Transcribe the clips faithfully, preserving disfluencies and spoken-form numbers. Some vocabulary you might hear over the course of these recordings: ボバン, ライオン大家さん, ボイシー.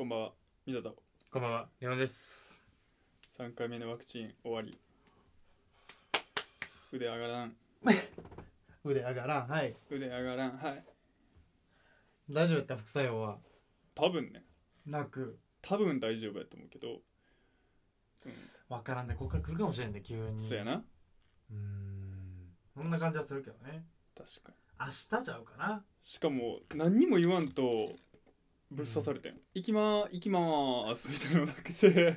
こんばんは、みざと。こんばんは、山です。さんかいめのワクチン終わり。腕上がらん腕上がらん、はい腕上がらん、はい。大丈夫やった？副作用は多分ねなく多分大丈夫やと思うけど、うん、分からんね。ここから来るかもしれんね、急に。そうやな。うーん、そんな感じはするけどね。確かに明日ちゃうかな。しかも何にも言わんとぶっ刺されてん、うん、行きまー行きまーすみたいなのだけで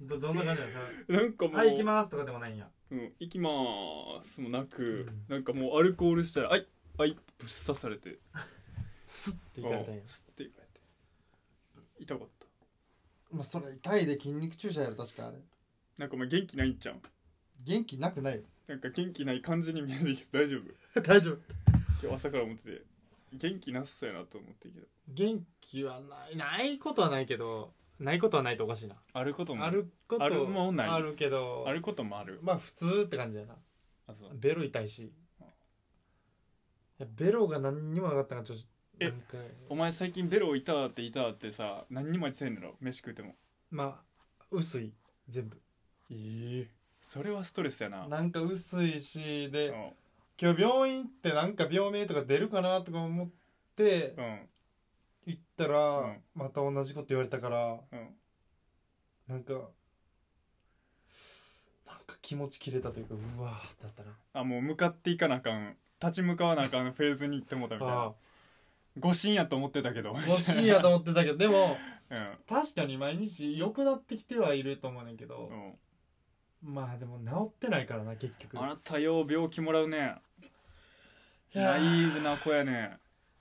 ど, どんな感じなんですか？なんかもうはい行きまーすとかでもないんや。うん、行きまーすもなく、うん、なんかもうアルコールしたらはいはいぶっ刺されてスッっていかれたんや。スッっていかれて痛かった。まあ、それ痛いで筋肉注射やろ確かあれ。なんかお前元気ないんちゃう？元気なくない。なんか元気ない感じに見えるけど大丈夫大丈夫。今日朝から思ってて元気なさそうやなと思ってるけど元気はないないことはないけどないことはないとおかしいな。あることもあることあるもないあるけどあることもある。まあ普通って感じだな。あ、そう。ベロ痛いし、ああベロが何にもなかったからちょっとえお前最近ベロ痛って痛ってさ何にもあいつせんのろ飯食うても。まあ薄い全部。えー、それはストレスやな。なんか薄いしで、うん、今日病院ってなんか病名とか出るかなとか思って、うん行ったら、うん、また同じこと言われたから、うん、なんかなんか気持ち切れたというかうわーってなったな。あ、もう向かっていかなあかん立ち向かわなあかんフェーズに行ってもうたみたいな。誤診やと思ってたけど誤診やと思ってたけどでも、うん、確かに毎日良くなってきてはいると思うねんけど、うん、まあでも治ってないからな結局。あなたよう病気もらうね。ナイーブな子やね。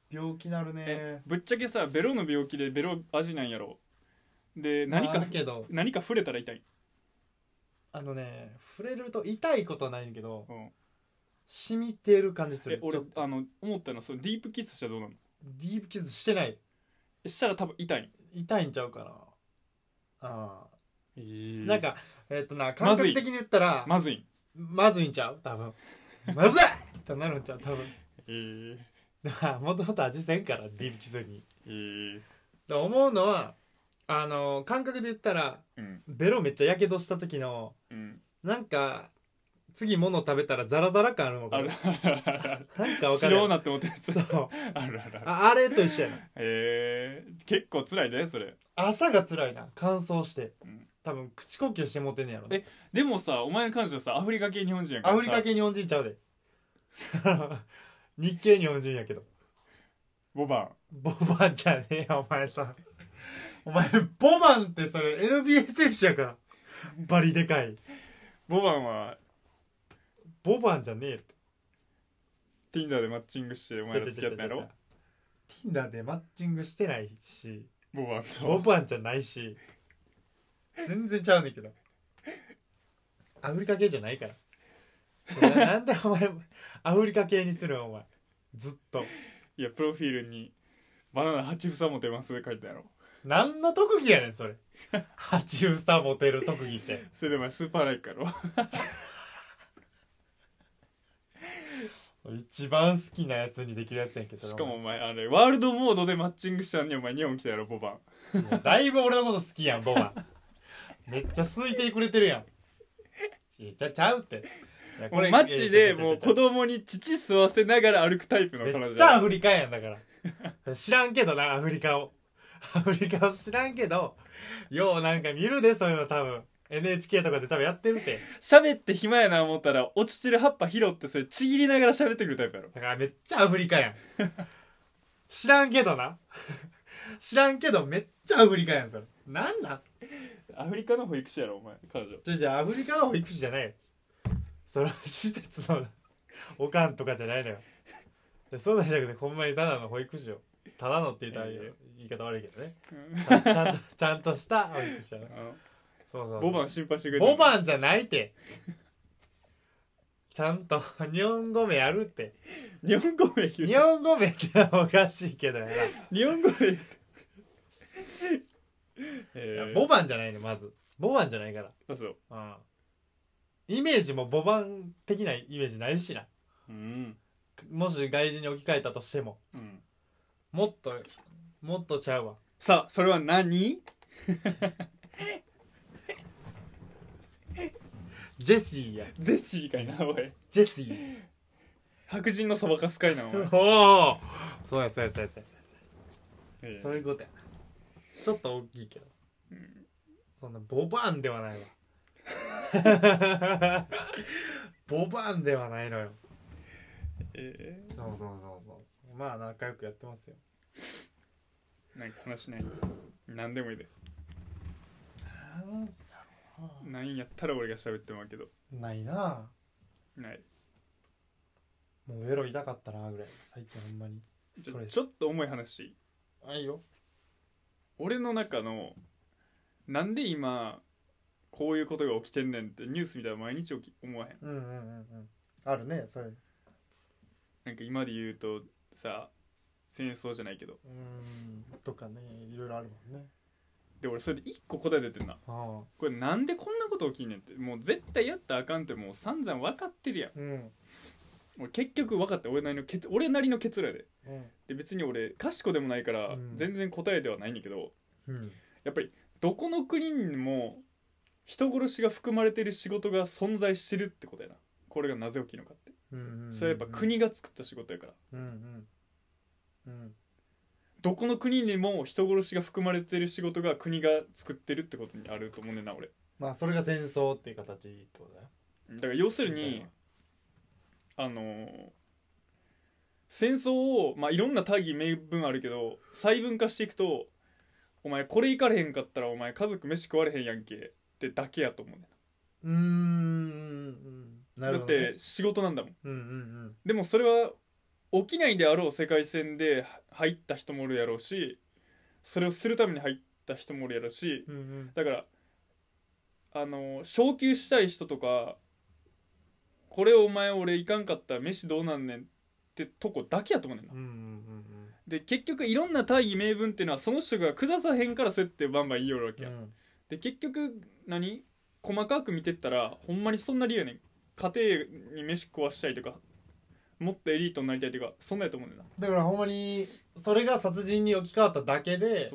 病気なるね。ぶっちゃけさベロの病気でベロ味なんやろ。で何か、まあ、けど何か触れたら痛い。あのね触れると痛いことはないんだけど、うん、染みてる感じする。え俺あの思ったのはそのディープキスしたらどうなの？ディープキスしてないしたら多分痛い痛いんちゃうかな。ああ、えー、なんかえー、っとな感覚的に言ったらまずいまずいんちゃう多分まずいってなるんちゃう多分。えーもともと味せんからディープキスに、えー、だ思うのはあの感覚で言ったら、うん、ベロめっちゃやけどした時の、うん、なんか次物食べたらザラザラ感あるのかな。なんか白なって思ってるやつそうあるあるある あ, あれと一緒やな。えー、結構辛いねそれ。朝が辛いな乾燥して、うん、多分口呼吸して持ってんねやろ。えでもさお前の彼女さアフリカ系日本人やからさ。アフリカ系日本人ちゃうで日系日本人やけどボバンボバンじゃねえよお前さお前ボバンってそれ エヌビーエー 選手やからバリでかいボバンはボバンじゃねえって。 Tinder でマッチングしてお前ら付き合ったやろ。 Tinder でマッチングしてないしボバンとボバンじゃないし全然ちゃうねんけどアフリカ系じゃないからなんでお前アフリカ系にするんお前ずっと。いやプロフィールにバナナはち房持てますって書いてある。何の特技やねんそれはち房持てる特技ってそれでお前スーパーライクやろ一番好きなやつにできるやつやんけど。しかもお前あれワールドモードでマッチングしたんにお前日本来たやろボバンだいぶ俺のこと好きやんボバンめっちゃ好いてくれてるやん。いやちゃうって俺マジでもう子供に乳吸わせながら歩くタイプの彼女。めっちゃアフリカやんだから知らんけどなアフリカをアフリカを知らんけどようなんか見るでそういうの多分 エヌエイチケー とかで多分やってるて。喋って暇やな思ったら落ちてる葉っぱ拾ってそれちぎりながら喋ってくるタイプやろ。だからめっちゃアフリカやん知らんけどな知らんけどめっちゃアフリカやんそれ。なんなんアフリカの保育士やろお前彼女。ちょじゃあアフリカの保育士じゃないよその施設のおかんとかじゃないのよそうなんじゃなくてほんまにただの保育士をただのって言ったら言い方悪いけどね、うん、ち, ゃちゃんとちゃんとした保育士やな。そうそうボバン心配してくれてボバンじゃないってちゃんと日本語名あるって日本語名言う日本語名ってのはおかしいけどやな日本語名言うてボバンじゃないのまずボバンじゃないから。あそうああイメージもボバン的なイメージないしな、うん、もし外人に置き換えたとしても、うん、もっともっとちゃうわさあそれは何？ジェシーや。ジェシーかいなおい。ジェシー。白人のそばかすかいなおい。おお。そうやそうやそうやそうや、えー、そういうことや。ちょっと大きいけど。うん、そんなボバンではないわ。ボバンではないのよ。えー、そうそうそうそう。まあ仲良くやってますよ。なんか話しない。何でもいいで。なんやったら俺が喋ってもらうけどないなぁないもうエロ痛かったなぐらい最近あんまりストレス ち, ょちょっと重い話あいよ俺の中のなんで今こういうことが起きてんねんってニュース見たら毎日起き思わへんうんうんうんうんあるねそれなんか今で言うとさ戦争じゃないけどうーんとかねいろいろあるもんねで俺それでいっこ答え出てんなこれなんでこんなこと起きんねんってもう絶対やったらあかんってもう散々分かってるやん、うん、俺結局分かった俺なりのけつ俺なりの結論やで、うん、で別に俺賢でもないから全然答えではないんだけど、うん、やっぱりどこの国にも人殺しが含まれてる仕事が存在してるってことやなこれがなぜ起きるのかって、うんうんうんうん、それはやっぱ国が作った仕事やからうんうん、うんどこの国にも人殺しが含まれてる仕事が国が作ってるってことにあると思うねんな俺まあそれが戦争っていう形ってことだよだから要するにあの戦争をまあいろんな大義名分あるけど細分化していくとお前これいかれへんかったらお前家族飯食われへんやんけってだけやと思うねんうーんなるほど、ね、だって仕事なんだもん、うんうんうん、でもそれは起きないであろう世界線で入った人もおるやろうしそれをするために入った人もおるやろうし、うんうん、だからあの昇給したい人とかこれお前俺いかんかったら飯どうなんねんってとこだけやと思うねんな、うんうんうん、で結局いろんな大義名分っていうのはその人が下さへんからそうやってバンバン言いよるわけや、うん、で結局何細かく見てったらほんまにそんな理由やねん家庭に飯食わしたいとかもっとエリートになりたいというかそんなやと思うんだよなだからほんまにそれが殺人に置き換わっただけで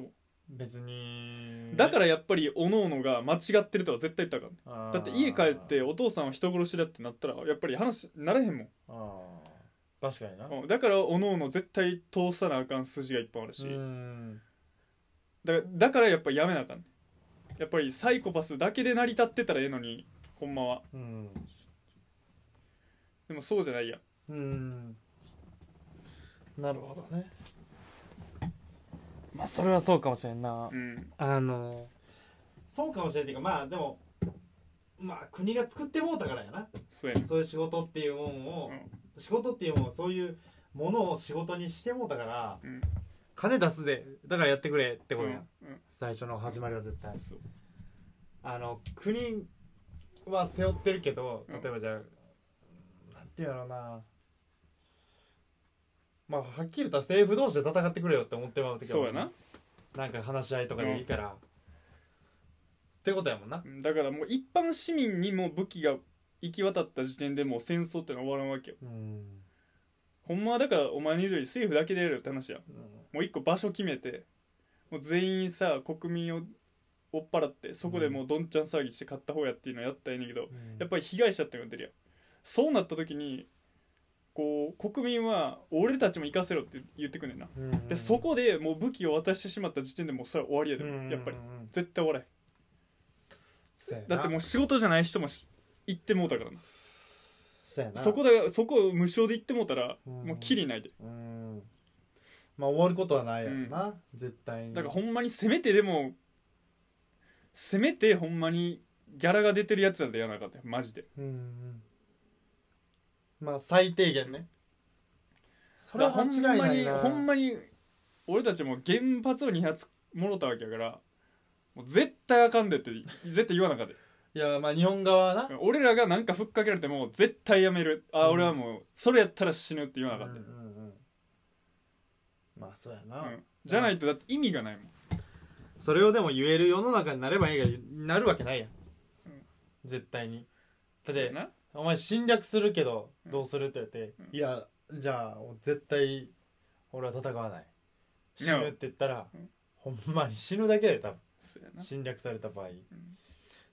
別にだからやっぱりおのおのが間違ってるとは絶対言ったから、ね、だって家帰ってお父さんは人殺しだってなったらやっぱり話ならへんもんあ確かになだからおのおの絶対通さなあかん筋がいっぱいあるしうんだから、だからやっぱりやめなあかん、ね、やっぱりサイコパスだけで成り立ってたらええのにほんまはうんでもそうじゃないやうんなるほどねまあそれはそうかもしれんな、うん、あのそうかもしれんっていうかまあでもまあ国が作ってもうたからやなそうや、ね、そういう仕事っていうもんを、うん、仕事っていうもんそういうものを仕事にしてもうたから、うん、金出すでだからやってくれってことや、うんうん、最初の始まりは絶対、うん、そうあの国は背負ってるけど例えばじゃあ、うん、なんていうのかなまあ、はっきり言ったら政府同士で戦ってくれよって思ってまう時はそうやななんか話し合いとかでいいから、うん、ってことやもんなだからもう一般市民にも武器が行き渡った時点でもう戦争ってのは終わらんわけようんほんまはだからお前に言うより政府だけでやるよって話や、うん、もう一個場所決めてもう全員さ国民を追っ払ってそこでもうどんちゃん騒ぎして勝った方やっていうのやったらいいんだけど、うん、やっぱり被害者って言われてるやんそうなった時にこう国民は俺たちも生かせろって言ってくんねんな、うんうん、でそこでもう武器を渡してしまった時点でもうそれは終わりやで、うんうんうん、やっぱり絶対終わらへんだってもう仕事じゃない人も行ってもうたからなそ, な そ, こだそこを無償で行ってもうたら、うんうん、もうキリないで、うん、まあ終わることはないやろな、うん、絶対にだからほんまにせめてでもせめてほんまにギャラが出てるやつだとやらなかったよマジで、うんうんまあ最低限ねそれは間違いないなほんまに俺たちも原発をに発もろたわけやからもう絶対あかんでって絶対言わなかったいやまあ日本側な俺らがなんかふっかけられても絶対やめるあ、うん、俺はもうそれやったら死ぬって言わなかった、うんうんうん、まあそうやな、うん、じゃないとだって意味がないもんそれをでも言える世の中になればいいがなるわけないやん、うん、絶対にだってお前侵略するけどどうするって言って、うん、いやじゃあ絶対俺は戦わない死ぬって言ったら、うん、ほんまに死ぬだけだよ多分侵略された場合、うん、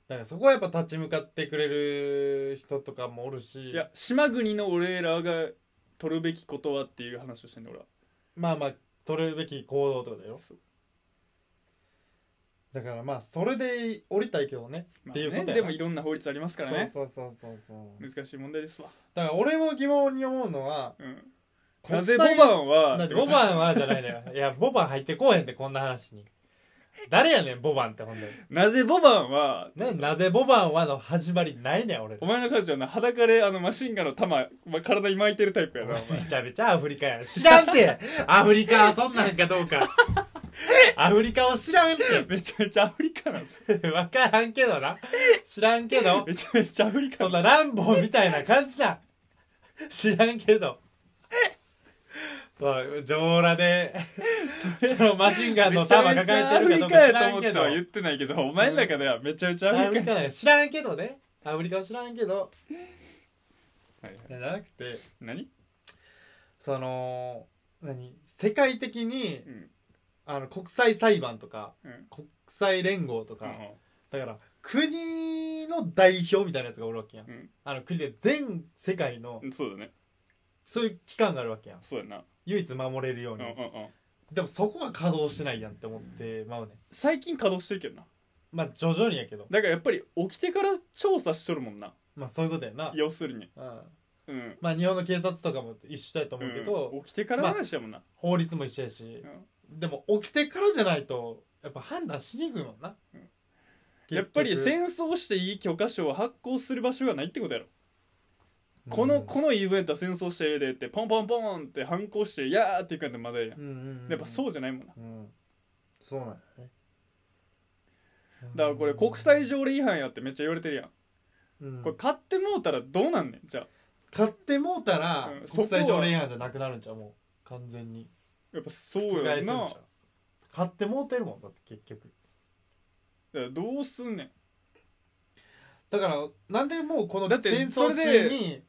だからそこはやっぱ立ち向かってくれる人とかもおるし、いや島国の俺らが取るべきことはっていう話をしてんの俺は。まあまあ取るべき行動とかだよ。だからまあそれで降りたいけどね、まあ、ねっていうことでもいろんな法律ありますからね。そうそうそうそうそう難しい問題ですわ。だから俺も疑問に思うのは、うん、なぜボバンはだってボバンはじゃないのよいやボバン入ってこうへんってこんな話に誰やねんボバンってほんでなぜボバンはね、なぜボバンはの始まりないねん俺。お前の彼女はな裸であのマシンガンの弾、ま、体に巻いてるタイプやな。めちゃめちゃアフリカや知らんてアフリカはそんなんかどうかアフリカを知らんってめちゃめちゃアフリカなんすわからんけどな知らんけどめちゃめちゃアフリカそんなランボーみたいな感じだ知らんけど上裸でそのマシンガンの弾抱えてるかどうか知らんけど言ってないけどお前の中ではめちゃめちゃアフリカ知らんけどねアフリカは知らんけどはい、はい、じゃなくて何その何世界的に、うん、あの国際裁判とか、うん、国際連合とか、うん、だから国の代表みたいなやつがおるわけやん、うん、あの国で全世界のそうだねそういう機関があるわけやん。そうやな唯一守れるように、うんうんうん、でもそこが稼働してないやんって思ってまうね。最近稼働してるけどな。まあ徐々にやけどだからやっぱり起きてから調査しとるもんな。まあそういうことやな要するに、うんうん、まあ日本の警察とかも一緒だと思うけど、うん、起きてから話やもんな、まあ、法律も一緒やし、うん、でも起きてからじゃないとやっぱ判断しにくいもんな、うん、やっぱり戦争していい許可証を発行する場所がないってことやろ。この、うん、このイベントは戦争してええでってポンポンポンって反抗していやーっていくやんまだやん、うんうんうん、やっぱそうじゃないもんな、うん、そうなんだね。だからこれ国際条例違反やってめっちゃ言われてるやん、うん、これ買ってもうたらどうなんねんじゃあ。買ってもうたら国際条例違反じゃなくなるんちゃうもう完全に。やっぱそうやな買ってもうてるもんだって結局だからどうすんねん。だからなんでもうこの戦争中に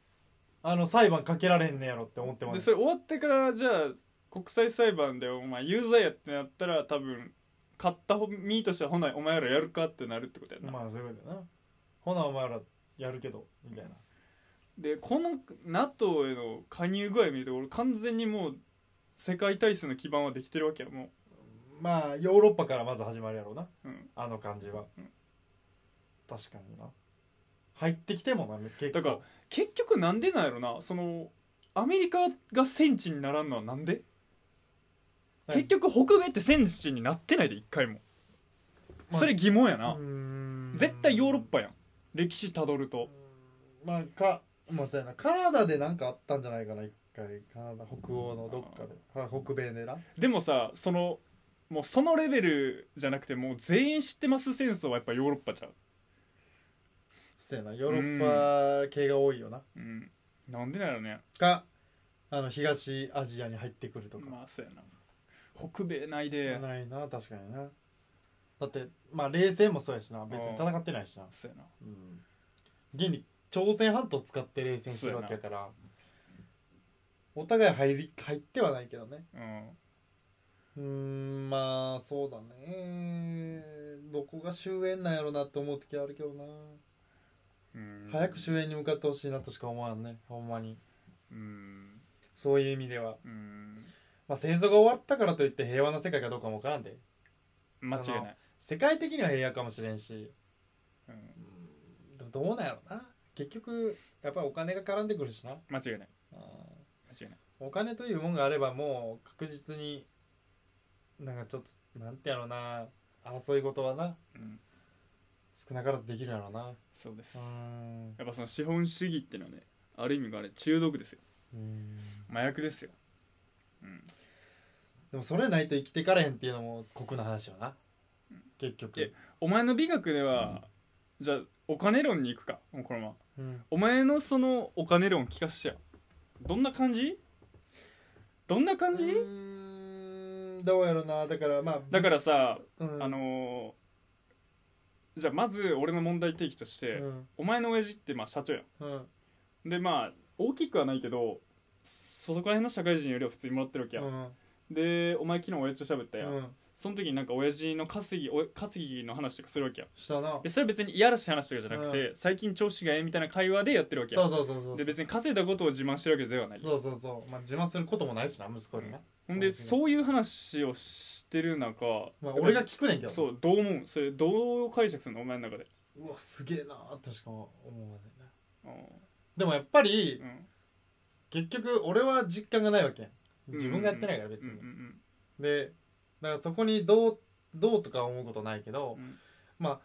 あの裁判かけられんねやろって思ってます。でそれ終わってからじゃあ国際裁判でお前有罪やってなったら多分買った身としてはほなお前らやるかってなるってことやな。まあそういうことやなほなお前らやるけどみたいな。でこの NATO への加入具合見ると俺完全にもう世界体制の基盤はできてるわけやもう。まあヨーロッパからまず始まるやろうな、うん、あの感じは、うん、確かにな入ってきてもな結構。だから結局なんでなんやろなそのアメリカが戦地にならんのはなんで、はい、結局北米って戦地になってないで一回も、まあ、それ疑問やな。うーん絶対ヨーロッパやん歴史たどると。まあかまあそうやなカナダでなんかあったんじゃないかな一回カナダ北欧のどっかで、うん、北米でな。でもさそのもうそのレベルじゃなくてもう全員知ってます戦争はやっぱヨーロッパちゃう。そうやなヨーロッパ系が多いよな、うん、なんでなのねかあの東アジアに入ってくるとか。まあそうやな北米ないでないな確かにな。だってまあ冷戦もそうやしな別に戦ってないしな。そうやな、うん、現に朝鮮半島使って冷戦してるわけやからお互い入り入ってはないけどね、うん、うーんまあそうだねどこが終焉なんやろなって思う時はあるけどな。うん早く終焉に向かってほしいなとしか思わんねほんまに。うんそういう意味ではうん、まあ、戦争が終わったからといって平和な世界かどうかも分からんで間違いない。世界的には平和かもしれんし、うん、どうなんやろうな結局やっぱりお金が絡んでくるしな。間違いないあ間違いない。お金というもんがあればもう確実になんかちょっとなんてやろうな争い事はな、うん少なからずできるやろうな。そうです。うんやっぱその資本主義ってのはねある意味があれ中毒ですよ。うん麻薬ですよ、うん、でもそれないと生きてかれへんっていうのも酷な話よな、うん、結局お前の美学では、うん、じゃあお金論に行くかもうこのまま、うん、お前のそのお金論聞かせてやどんな感じどんな感じうーんどうやろうな。だからまあだからさ、うん、あのーじゃあまず俺の問題提起として、うん、お前の親父ってまあ社長や、うん、でまあ大きくはないけどそこら辺の社会人よりは普通にもらってるわけや、うん、でお前昨日親父と喋ったや、うん、その時になんか親父の稼ぎお稼ぎの話とかするわけや。したな。でそれは別にいやらしい話とかじゃなくて、うん、最近調子がええみたいな会話でやってるわけや。そうそうそうそう。で別に稼いだことを自慢してるわけではない。そうそうそう。まあ自慢することもないしな、息子にね。ほんでそういう話をしてる中、まあ俺が聞くねんけど。そう、どう思う？それどう解釈するのお前の中で？うわすげえなとしか思わないね。でもやっぱり、うん、結局俺は実感がないわけ。自分がやってないから別に。うんうんうん、で。だからそこにどうどうとか思うことないけど、うん、まあ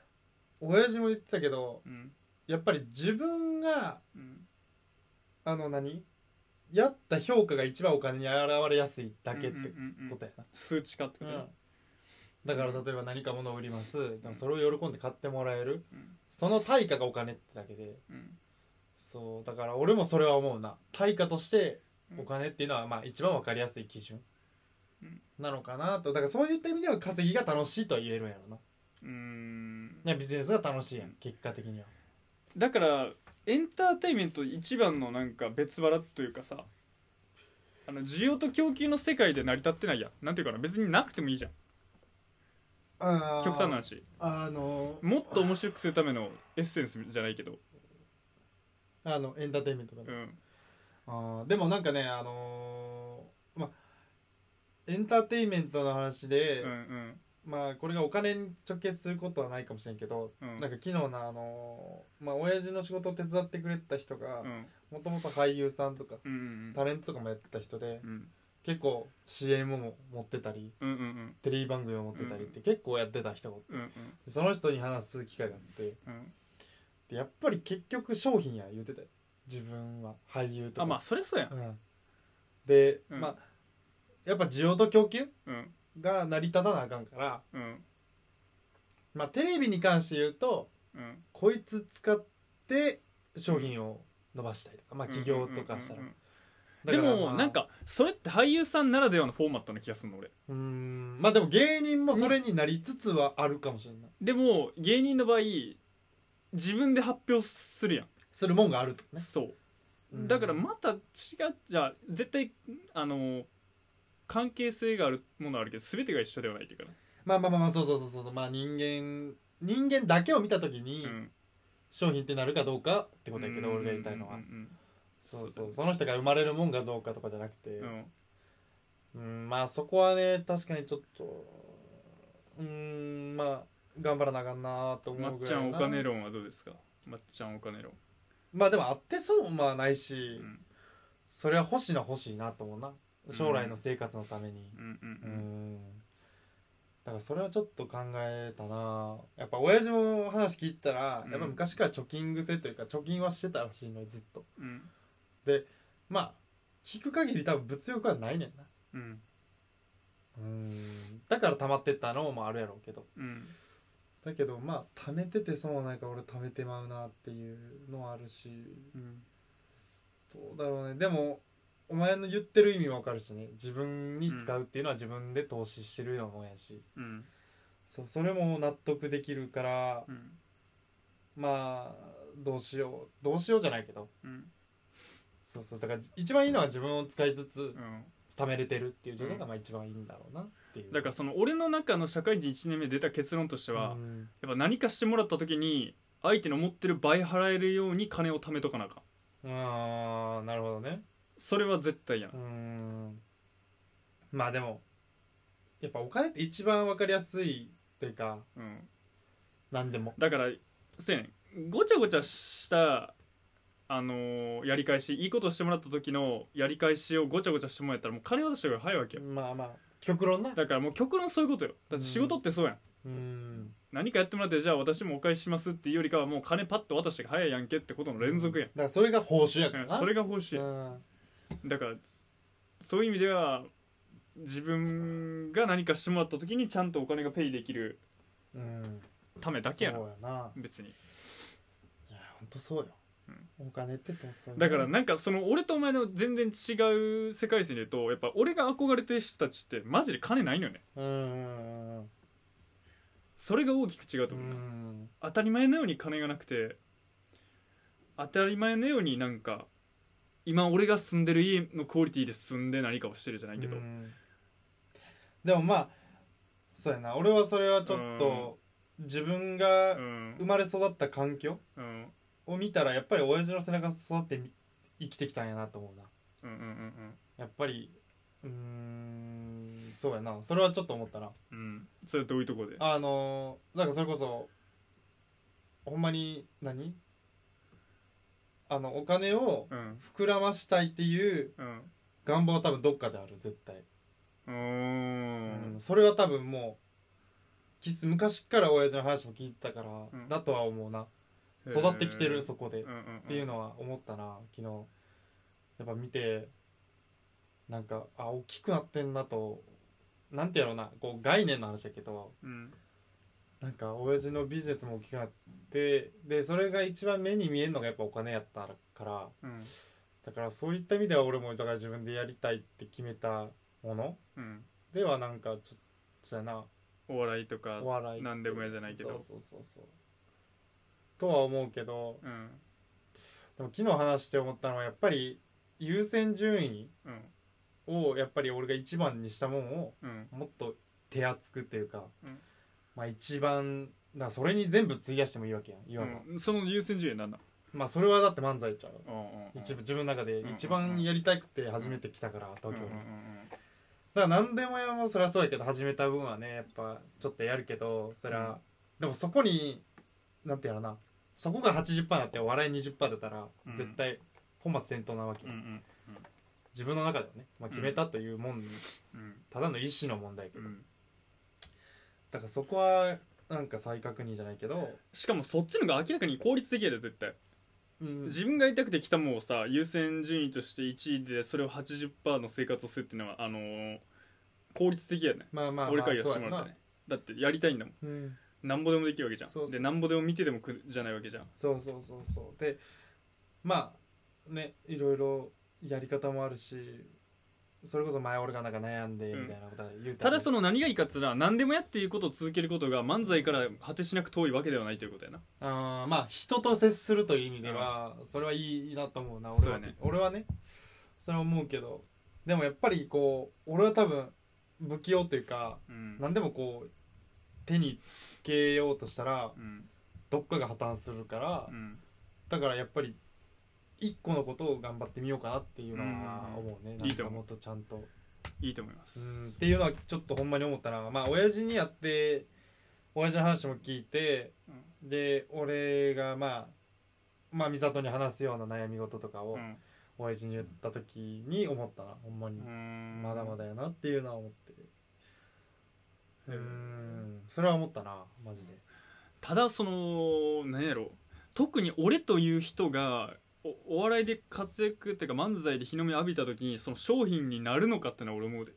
親父も言ってたけど、うん、やっぱり自分が、うん、あの何やった評価が一番お金に現れやすいだけってことやな、うんうんうん、数値化ってことや、うん、だから例えば何か物を売ります、うん、でもそれを喜んで買ってもらえる、うん、その対価がお金ってだけで、うん、そうだから俺もそれは思うな。対価としてお金っていうのはまあ一番分かりやすい基準なのかなと。だからそういった意味では稼ぎが楽しいとは言えるんやろな。うーん、いやビジネスが楽しいやん結果的には。だからエンターテインメント一番のなんか別腹というかさ、あの需要と供給の世界で成り立ってないやん。なんていうかな、別になくてもいいじゃん。あ極端な話、あのー、もっと面白くするためのエッセンスじゃないけど、あのエンターテインメントだね、うん、あでもなんかね、あのー、まあエンターテインメントの話で、うんうん、まあこれがお金に直結することはないかもしれんけど、うん、なんか昨日のあのまあ親父の仕事を手伝ってくれた人がもともと俳優さんとか、うんうん、タレントとかもやってた人で、うん、結構 シーエム も持ってたり、うんうんうん、テレビ番組を持ってたりって結構やってた人がおって、うんうん、その人に話す機会があって、うん、でやっぱり結局商品や言うてたよ自分は俳優とか。あまあそれそうやん、うん、で、うん、まあやっぱ需要と供給、うん、が成り立たなあかんから、うん、まあテレビに関して言うと、うん、こいつ使って商品を伸ばしたりとか、まあ起業とかしたら、でもなんかそれって俳優さんならではのフォーマットな気がするの俺。うーん、まあでも芸人もそれになりつつはあるかもしれない、うん、でも芸人の場合自分で発表するやん、するもんがあるとね。そう、うん、だからまた違っじゃあ絶対あの関係性があるものはあるけど全てが一緒ではないというか、ね、まあまあまあまあそうそうそうそう、まあ人間人間だけを見た時に商品ってなるかどうかってことやけど、俺が言いたいのはそうそう、その人が生まれるもんがどうかとかじゃなくて、うん、うん、まあそこはね確かにちょっとうーんまあ頑張らなあかんなと思うぐらいな。まっちゃんお金論はどうですか？まっちゃんお金論。まあでもあってそうまあないし、うん、それは欲しいな欲しいなと思うな。将来の生活のために、うんうんうんうん、だからそれはちょっと考えたな。やっぱ親父も話聞いたら、うん、やっぱ昔から貯金癖というか貯金はしてたらしいのよずっと、うん、でまあ聞く限り多分物欲はないねんな、うん、うーんだから溜まってったのもあるやろうけど、うん、だけどまあ溜めててそうなんか俺溜めてまうなっていうのはあるし、うん、どうだろうね。でもお前の言ってる意味も分かるしね、自分に使うっていうのは自分で投資してるようなもんやし、うん、そ, それも納得できるから、うん、まあどうしようどうしようじゃないけど、うん、そうそうだから一番いいのは自分を使いつつ、うん、貯めれてるっていう状態がまあ一番いいんだろうなっていう、うん、だからその俺の中の社会人いちねんめで出た結論としては、うん、やっぱ何かしてもらった時に相手の持ってる倍払えるように金を貯めとかなあかん。あーなるほどね。それは絶対やん。うーんまあでもやっぱお金って一番分かりやすいというか、うん、何でもだからそうやねん。ごちゃごちゃしたあのー、やり返しいいことしてもらった時のやり返しをごちゃごちゃしてもらったらもう金渡した方が早いわけよ。まあまあ極論な。だからもう極論そういうことよ。だって仕事ってそうやん、うんうん、何かやってもらってじゃあ私もお返ししますっていうよりかはもう金パッと渡してが早いやんけってことの連続やん、うん、だからそれが報酬やからな、うん、それが報酬や、うんだからそういう意味では自分が何かしてもらった時にちゃんとお金がペイできるためだけやな、うん、そうやな別に。いやほんとそうよ、うん、お金ってとそうだからなんかその俺とお前の全然違う世界線で言うとやっぱ俺が憧れてる人たちってマジで金ないのよね、うんうんうん、それが大きく違うと思います、うん、当たり前のように金がなくて当たり前のようになんか今俺が住んでる家のクオリティで住んで何かをしてるじゃないけど、でもまあそうやな、俺はそれはちょっと、うん、自分が生まれ育った環境、うん、を見たらやっぱり親父の背中育って生きてきたんやなと思うな、うんうんうんうん、やっぱりうーんそうやな、それはちょっと思ったな、うん、それはどういうとこで、あのなんかそれこそほんまに何あのお金を膨らましたいっていう願望は多分どっかである絶対、うーん、うん、それは多分もう昔から親父の話も聞いてたから、うん、だとは思うな、育ってきてるそこで、うんうんうん、っていうのは思ったな昨日やっぱ見て、なんかあ大きくなってんなと、なんてやろうな、こう概念の話だけど、うん、なんか親父のビジネスも大きくなって、でそれが一番目に見えるのがやっぱお金やったから、うん、だからそういった意味では俺もだから自分でやりたいって決めたもの、うん、ではなんかちょっとやな、お笑いとか何でもやじゃないけど、そうそうそうそうとは思うけど、うん、でも昨日話して思ったのはやっぱり優先順位をやっぱり俺が一番にしたものをもっと手厚くっていうか、うん、まあ一番だそれに全部費やしてもいいわけやん、いわば、うん、その優先順位なんだ、まあそれはだって漫才ちゃう、うんうんうん、一自分の中で一番やりたくて初めて来たから、うん、東京に、うんうんうん、だから何でもやもそりゃそうやけど始めた分はねやっぱちょっとやるけど、そりゃ、うん、でもそこになんてやらな、そこが はちじゅっパーセント だって笑い にじゅっパーセント だったら絶対本末転倒なわけ、うんうんうん、自分の中ではね、まあ、決めたというもん、うん、ただの意思の問題けど、うん、だからそこはなんか再確認じゃないけど、しかもそっちのが明らかに効率的やで絶対、うん、自分がやりたくて来たものをさ優先順位としていちいでそれを はちじゅっパーセント の生活をするっていうのはあのー、効率的やね、まあまあまあ、俺から言わせてもらったね、だってやりたいんだもん、うん、なんぼでもできるわけじゃん、そうそうそう、でなんぼでも見てでもくじゃないわけじゃん、そうそうそうそう、でまあねいろいろやり方もあるし、それこそ前俺がなんか悩んでみたいなことは言う、うん、ただその何がいいかっつら何でもやっていうことを続けることが漫才から果てしなく遠いわけではないということやな、あまあ人と接するという意味ではそれはいいなと思うな俺は ね, ね俺はねそれは思うけど、でもやっぱりこう俺は多分不器用というか、うん、何でもこう手につけようとしたら、うん、どっかが破綻するから、うん、だからやっぱり一個のことを頑張ってみようかなっていうのは思うね、うんうん、なんかもっとちゃんといいと思います、うん、っていうのはちょっとほんまに思ったな、まあ親父にやって親父の話も聞いて、うん、で俺がまあまあ美里に話すような悩み事とかを親父に言った時に思ったな、ほんまに、うん、まだまだやなっていうのは思ってる、うーん、それは思ったなマジで。ただその何やろ、特に俺という人が お, お笑いで活躍っていうか漫才で日の目浴びた時にその商品になるのかってのは俺思うで、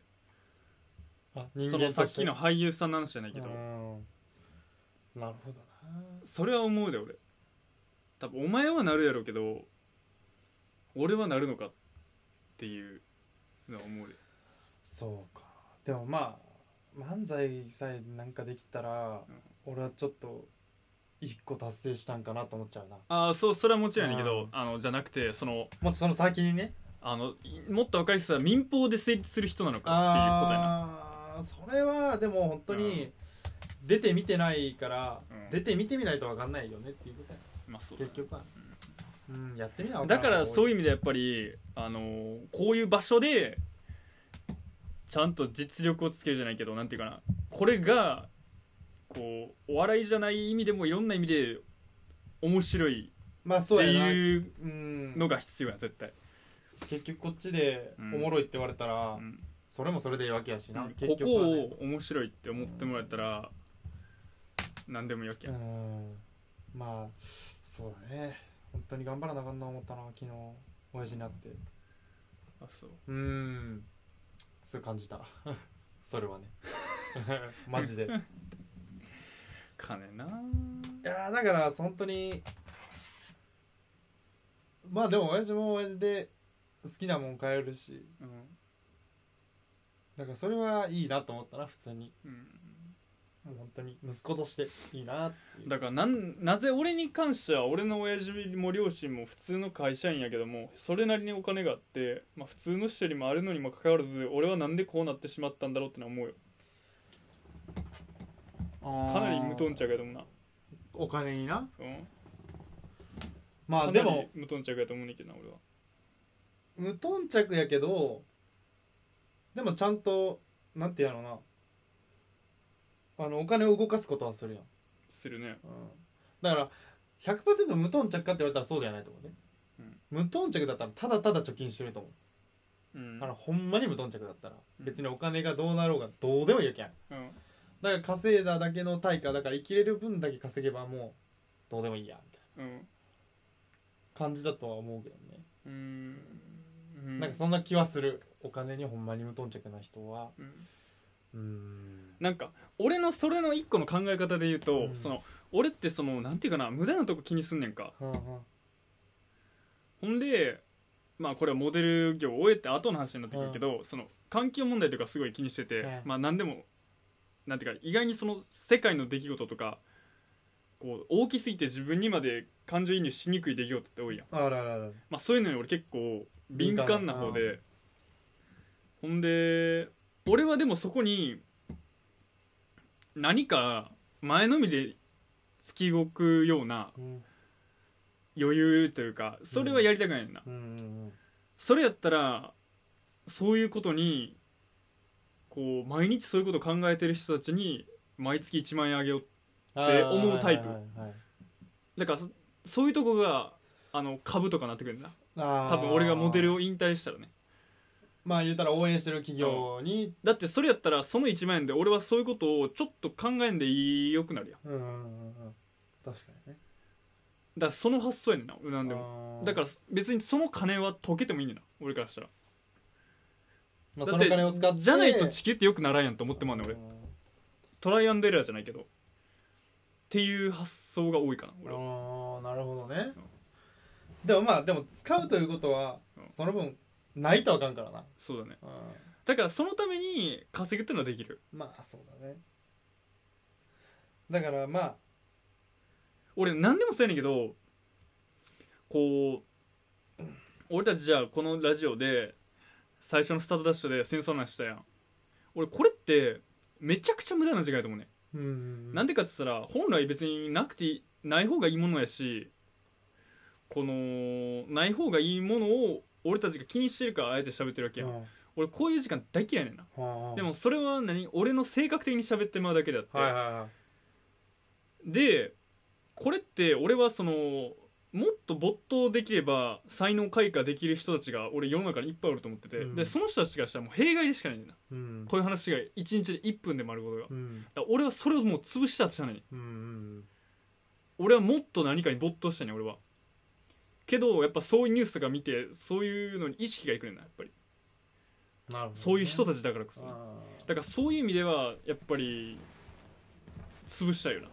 あ人間としてそのさっきの俳優さんの話じゃないけど、なるほどな、それは思うで俺、多分お前はなるやろうけど俺はなるのかっていうのは思うで。そうか、でもまあ漫才さえなんかできたら、うん、俺はちょっと一個達成したんかなと思っちゃうな。ああ、そう、それはもちろんやけど、あのじゃなくてそのもうその先にね、あのもっと分かりやすい民放で成立する人なのかっていうことやな。あ、それはでも本当に出てみてないから、うん、出てみてみないと分かんないよねっていうことや。まあそうだね、結局は、うんうん、やってみな。だからそういう意味でやっぱりあのこういう場所で。ちゃんと実力をつけるじゃないけど、なんていうかな、これがこうお笑いじゃない意味でもいろんな意味で面白いっていうのが必要や絶対。結局こっちでおもろいって言われたら、うん、それもそれでいいわけやしな、うん、結局はね、ここを面白いって思ってもらえたら、うん、何でもいいわけや、うん、まあそうだね、本当に頑張らなあかんな思ったな昨日親父に会って。あ、そう、うーん、そう感じたそれはねマジで金な。いやだから本当にまあでも親父も親父で好きなもん買えるし、うん、だからそれはいいなと思ったな普通に、うん、もう本当に息子としていいなっていう。だからなんなぜ俺に関しては俺の親父も両親も普通の会社員やけどもそれなりにお金があって、まあ、普通の人よりもあるのにもかかわらず俺はなんでこうなってしまったんだろうってのは思うよ。かなり無頓着やと思うな、お金にな、うん、まあでも無頓着やと思うねんけどな俺は。無頓着やけどでもちゃんとなんてやろうな、あのお金を動かすことはするやん。するね、うん、だから ひゃくパーセント 無頓着かって言われたらそうじゃないと思うね、うん、無頓着だったらただただ貯金してると思う、うん、あのほんまに無頓着だったら、うん、別にお金がどうなろうがどうでもいいやけん、うん、だから稼いだだけの対価だから生きれる分だけ稼げばもうどうでもいいやみたいな、うん、感じだとは思うけどね、うーん、うん、なんかそんな気はする。お金にほんまに無頓着な人は、うん、うーん、なんか俺のそれの一個の考え方で言うと、うん、その俺ってそのなんていうかな、無駄なとこ気にすんねんか、はあはあ、ほんでまあこれはモデル業を終えて後の話になってくるけど、うん、その環境問題とかすごい気にしてて、うん、まあ何でもなんていうか意外にその世界の出来事とかこう大きすぎて自分にまで感情移入しにくい出来事って多いやん。あららら、まあ、そういうのに俺結構敏感な方で、ほんで俺はでもそこに何か前のみで突き動くような、うん、余裕というかそれはやりたくないんだ、うんうん、それやったらそういうことにこう毎日そういうことを考えてる人たちに毎月いちまん円あげようって思うタイプ、はいはいはい、だからそういうとこがあの株とかなってくるんだ多分俺がモデルを引退したらね。まあ言うたら応援してる企業に、だってそれやったらそのいちまん円で俺はそういうことをちょっと考えんでよくなるや、うんうんうん、確かにね。だからその発想やねんな、なんでも。だから別にその金は溶けてもいいねんな俺からしたら、まあ、その金を使ってじゃないと地球ってよくならんやんと思ってまうねん俺。トライアンドエラーじゃないけどっていう発想が多いかな俺は。あ、なるほどね、うん、でもまあでも使うということはその分ないとあかんからな、うん、そうだね、うん、だからそのために稼ぐってのはできる。まあそうだね。だからまあ俺何でもそうやねんけど、こう俺たちじゃあこのラジオで最初のスタートダッシュで戦争の話したやん。俺これってめちゃくちゃ無駄な時間やと思うね、うんうんうん、なんでかって言ったら本来別になくてない方がいいものやし、このない方がいいものを俺たちが気にしてるからあえて喋ってるわけやん、うん、俺こういう時間大嫌いねんな、うんうん、でもそれは何俺の性格的に喋ってまうだけであって、はいはいはい、でこれって俺はそのもっと没頭できれば才能開花できる人たちが俺世の中にいっぱいおると思ってて、うん、でその人たちがしたらもう弊害でしかないんだ、うん、こういう話がいちにちでいっぷんでもあることが、うん、だから俺はそれをもう潰したとしたのに、うんうん、俺はもっと何かに没頭したね俺は。けどやっぱそういうニュースとか見てそういうのに意識がいくねんなやっぱり。なるほどね、そういう人たちだからこそ、ね、だからそういう意味ではやっぱり潰したいよな。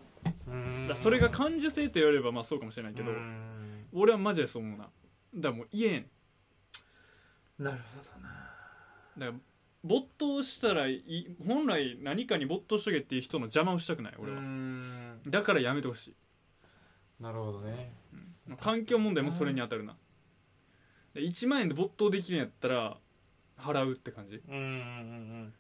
うん、だそれが感受性と言われればまあそうかもしれないけど、俺はマジでそう思うな。だからもう言えん。なるほどな。だから没頭したらい本来何かに没頭しとけっていう人の邪魔をしたくない俺は。うん、だからやめてほしい。なるほどね、うん、環境問題もそれに当たるな。いちまん円で没頭できるんやったら払うって感じ。うんうんうん、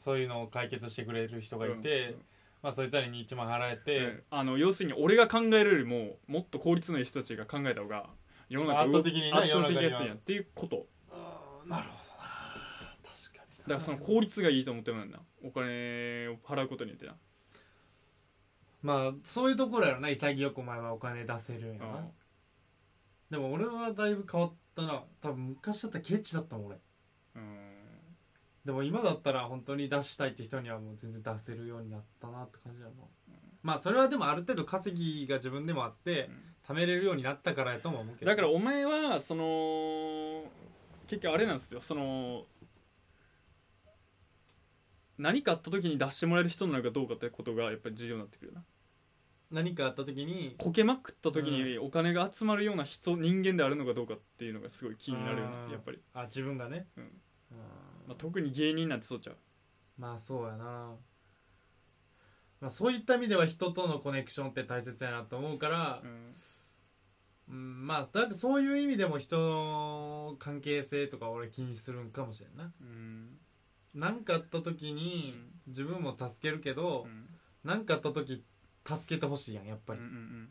そういうのを解決してくれる人がいて、うんうん、まあ、そいつらにいちまん払えて、うん、あの要するに俺が考えるよりももっと効率のいい人たちが考えた方が世の中圧倒的に圧倒的やすいやんっていうこと。なるほどな、確かに。だからその効率がいいと思ってもらうんだ、お金を払うことによってな。まあそういうところやろな、潔くお前はお金出せるんやな、うん、でも俺はだいぶ変わったな。多分昔だったらケチだったもん俺、うん、でも今だったら本当に出したいって人にはもう全然出せるようになったなって感じだな、うん、まあそれはでもある程度稼ぎが自分でもあって、うん、貯めれるようになったからやとも思うけど。だからお前はその結局あれなんですよ、その何かあった時に出してもらえる人なのかどうかってことがやっぱり重要になってくるな。何かあった時にこけまくった時にお金が集まるような人、うん、人間であるのかどうかっていうのがすごい気になるよねやっぱり。あ、自分がね、うん、まあ、特に芸人なんてそうちゃう。まあそうやな、まあ、そういった意味では人とのコネクションって大切やなと思うから、うんうん、まあだからそういう意味でも人の関係性とか俺気にするんかもしれんな、うん、なんかあった時に自分も助けるけど、うん、何かあった時助けてほしいやんやっぱり、うんうんうん、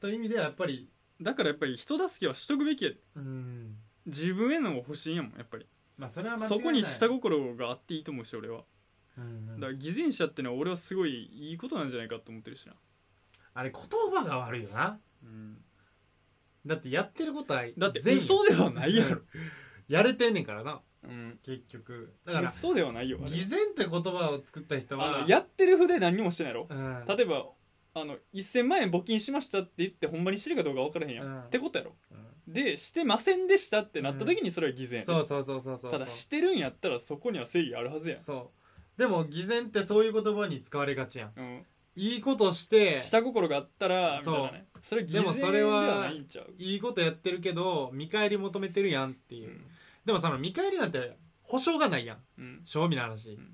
という意味ではやっぱりだからやっぱり人助けはしとくべきや、うん、自分へのも欲しいやもんやっぱり、まあ、それは間違いない。そこに下心があっていいと思うし俺は、うんうん、だから偽善者ってのは俺はすごいいいことなんじゃないかと思ってるしな。あれ言葉が悪いよな、うん、だってやってることはだって嘘ではないやろやれてんねんからな、うん、結局だから嘘ではないよ。偽善って言葉を作った人はあのやってるふうで何にもしてないやろ、うん、例えばあのせんまんえん募金しましたって言ってほんまにしてるかどうか分からへんやん、うん、ってことやろ、うん、でしてませんでしたってなった時にそれは偽善、うん、そうそうそうそうそう。ただしてるんやったらそこには正義あるはずやん。そうでも偽善ってそういう言葉に使われがちやん、うん、いいことして下心があったらみたいなね。それ偽善ではないんちゃう。いいことやってるけど見返り求めてるやんっていう、うん、でもその見返りなんて保証がないやん、うん、正味の話、うん、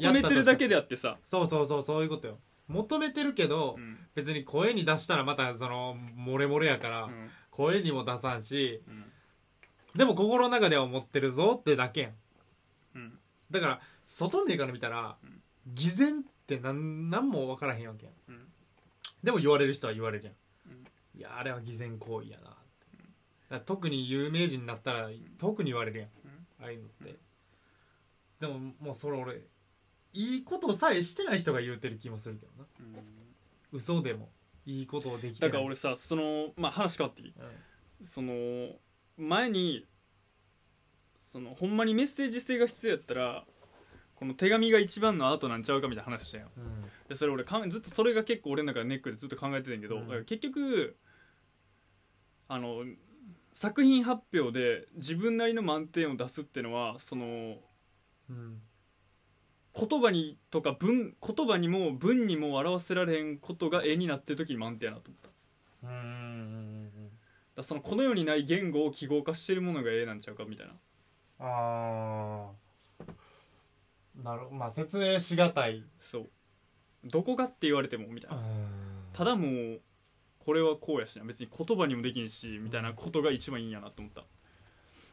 求めてるだけであってさ。そうそうそうそういうことよ。求めてるけど、うん、別に声に出したらまたそのモレモレやから、うん、声にも出さんし、うん、でも心の中では思ってるぞってだけやん、うん、だから外見から見たら、うん、偽善って何も分からへんわけやん、うん、でも言われる人は言われるやん、うん、いやあれは偽善行為やなって、うん、だから特に有名人になったら、うん、特に言われるやん、うん、ああいうのって、うん、でももうそれ俺いいことさえしてない人が言うてる気もするけどな、うん、嘘でもいいことをできてない。だから俺さその、まあ、話変わっていい、うん、その前にそのほんまにメッセージ性が必要やったらこの手紙が一番のアートなんちゃうかみたいな話したよ、うん、でそれ俺ずっとそれが結構俺の中でネックでずっと考えてたんやけど、うん、だから結局あの作品発表で自分なりの満点を出すっていうのはその、うん言葉にとか文言葉にも文にも表せられへんことが絵になってる時に満点やなと思った。うーんだそのこの世にない言語を記号化してるものが絵なんちゃうかみたいな。ああ、なるほど。まあ説明しがたい。そう。どこかって言われてもみたいな。ただもうこれはこうやしな別に言葉にもできんしみたいなことが一番いいんやなと思った。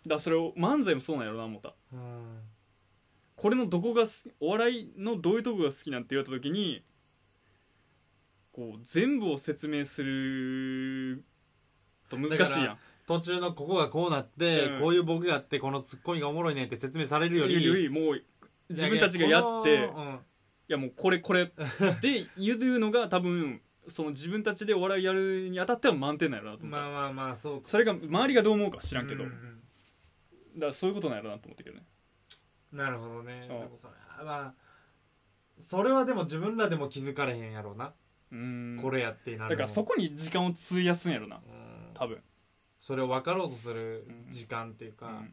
だそれを漫才もそうなんやろな思った。うーんこれのどこがお笑いのどういうとこが好きなんて言われた時にこう全部を説明すると難しいやん。途中のここがこうなって、うん、こういうボケがあってこのツッコミがおもろいねって説明されるよりよりもう自分たちがやってい や, い や, うん、いやもうこれこれで言うのが多分その自分たちでお笑いやるにあたっては満点なんやろなと思った。まあまあまあそうそれが周りがどう思うか知らんけど、うんうん、だからそういうことなんやろなと思ったけどね。なるほどね。でもそれはまあそれはでも自分らでも気づかれへんやろうな。うーんこれやってなるだからそこに時間を費やすんやろな。うん多分それを分かろうとする時間っていうか、うん、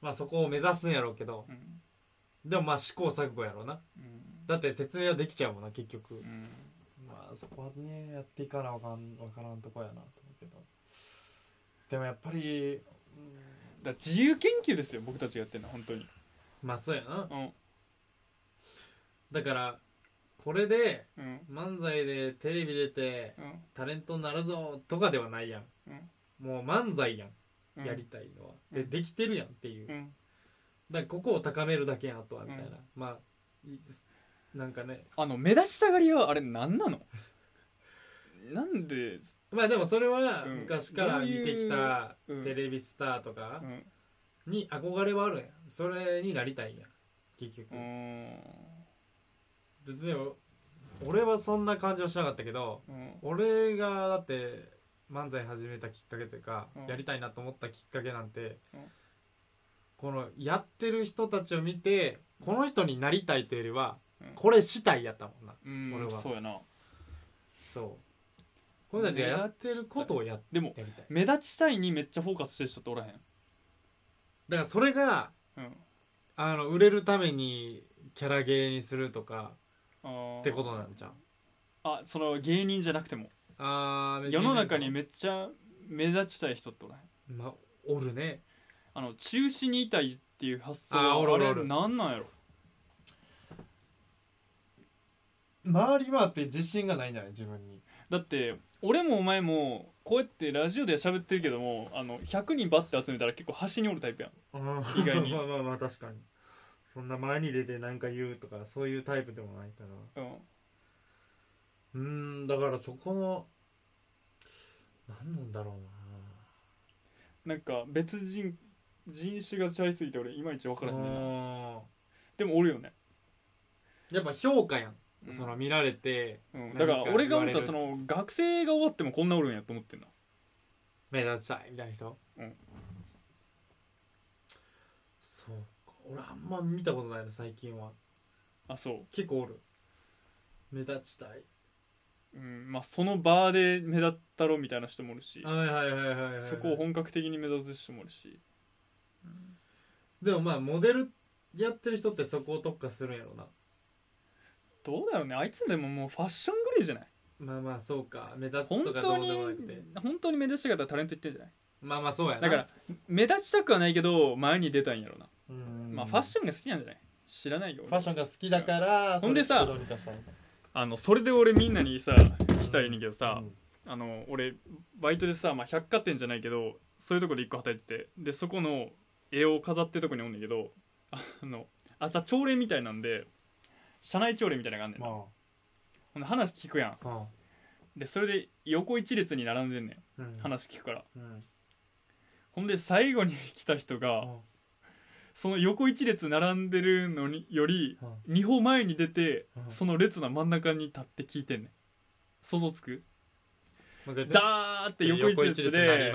まあそこを目指すんやろうけど、うん、でもまあ試行錯誤やろうな、うん、だって説明はできちゃうもんな結局、うん、まあそこはねやっていかな分かん、分からんとこやなと思うけどでもやっぱり、うん、だから自由研究ですよ僕たちがやってるのは本当に。まあそうやな、うん、だからこれで、うん、漫才でテレビ出て、うん、タレントになるぞとかではないやん、うん、もう漫才やん、うん、やりたいのは、うん、で, できてるやんっていう、うん、だからここを高めるだけやんとはみたいな、うん、まあなんかねあの目立ちたがりはあれなんなのなんでまあでもそれは昔から見てきたテレビスターとか、うんうんうんに憧れはあるやん。それになりたいやん結局。うーん別に俺はそんな感じはしなかったけど、うん、俺がだって漫才始めたきっかけというか、うん、やりたいなと思ったきっかけなんて、うん、このやってる人たちを見てこの人になりたいというよりは、うん、これしたいやったもんな、うん、俺は。そうやなそうこの人たちがやってることをやってみたい。でも目立ちたいにめっちゃフォーカスしてる人っておらへんだからそれが、うん、あの売れるためにキャラ芸にするとかってことなんじゃん。あその芸人じゃなくてもあ世の中にめっちゃ目立ちたい人っておらへん、まあ、おるね。あの中止にいたいっていう発想はあれなんなんやろ。周りはって自信がないんじゃない自分に。だって俺もお前もこうやってラジオで喋ってるけどもあのひゃくにんバッて集めたら結構端におるタイプやん意外に。まあまあまあ確かにそんな前に出て何か言うとかそういうタイプでもないから、うん、うーん、だからそこも何なんだろうな。なんか別人人種が違いすぎて俺いまいち分からへんねんな。でもおるよね、やっぱ評価やん、うん、その見られて、うん、だから俺が思ったらその学生が終わってもこんなおるんやと思ってんな、目立ちたいみたいな人、うん、そうか、俺あんま見たことないな最近は。あ、そう、結構おる、目立ちたい、うん、まあその場で目立ったろみたいな人もおるし、はいはいはいはいはい、そこを本格的に目指す人もおるし、うん、でもまあモデルやってる人ってそこを特化するんやろな。どうだろうね、あいつでももうファッショングレーじゃない。まあまあそうか、目立つとかどうでもなくて、本当に目立ちたかったらタレント言ってるんじゃない。まあまあそうやな、だから目立ちたくはないけど前に出たんやろな。うん、まあファッションが好きなんじゃない、知らないよ。ファッションが好きだから。ほんでさ、あのそれで俺みんなにさ聞きたいねんけどさ、うん、あの俺バイトでさ、まあ、百貨店じゃないけどそういうとこで一個働いてて、でそこの絵を飾ってるとこにおんねんけど、あの朝朝礼みたいなんで社内朝礼みたいなのがあんねんな、まあ、ほんで話聞くやん、ああ、でそれで横一列に並んでんねん、うん、話聞くから、うん、ほんで最後に来た人が、ああ、その横一列並んでるのによりに歩前に出て、その列の真ん中に立って聞いてんねん。想像つく？ダーって横一列で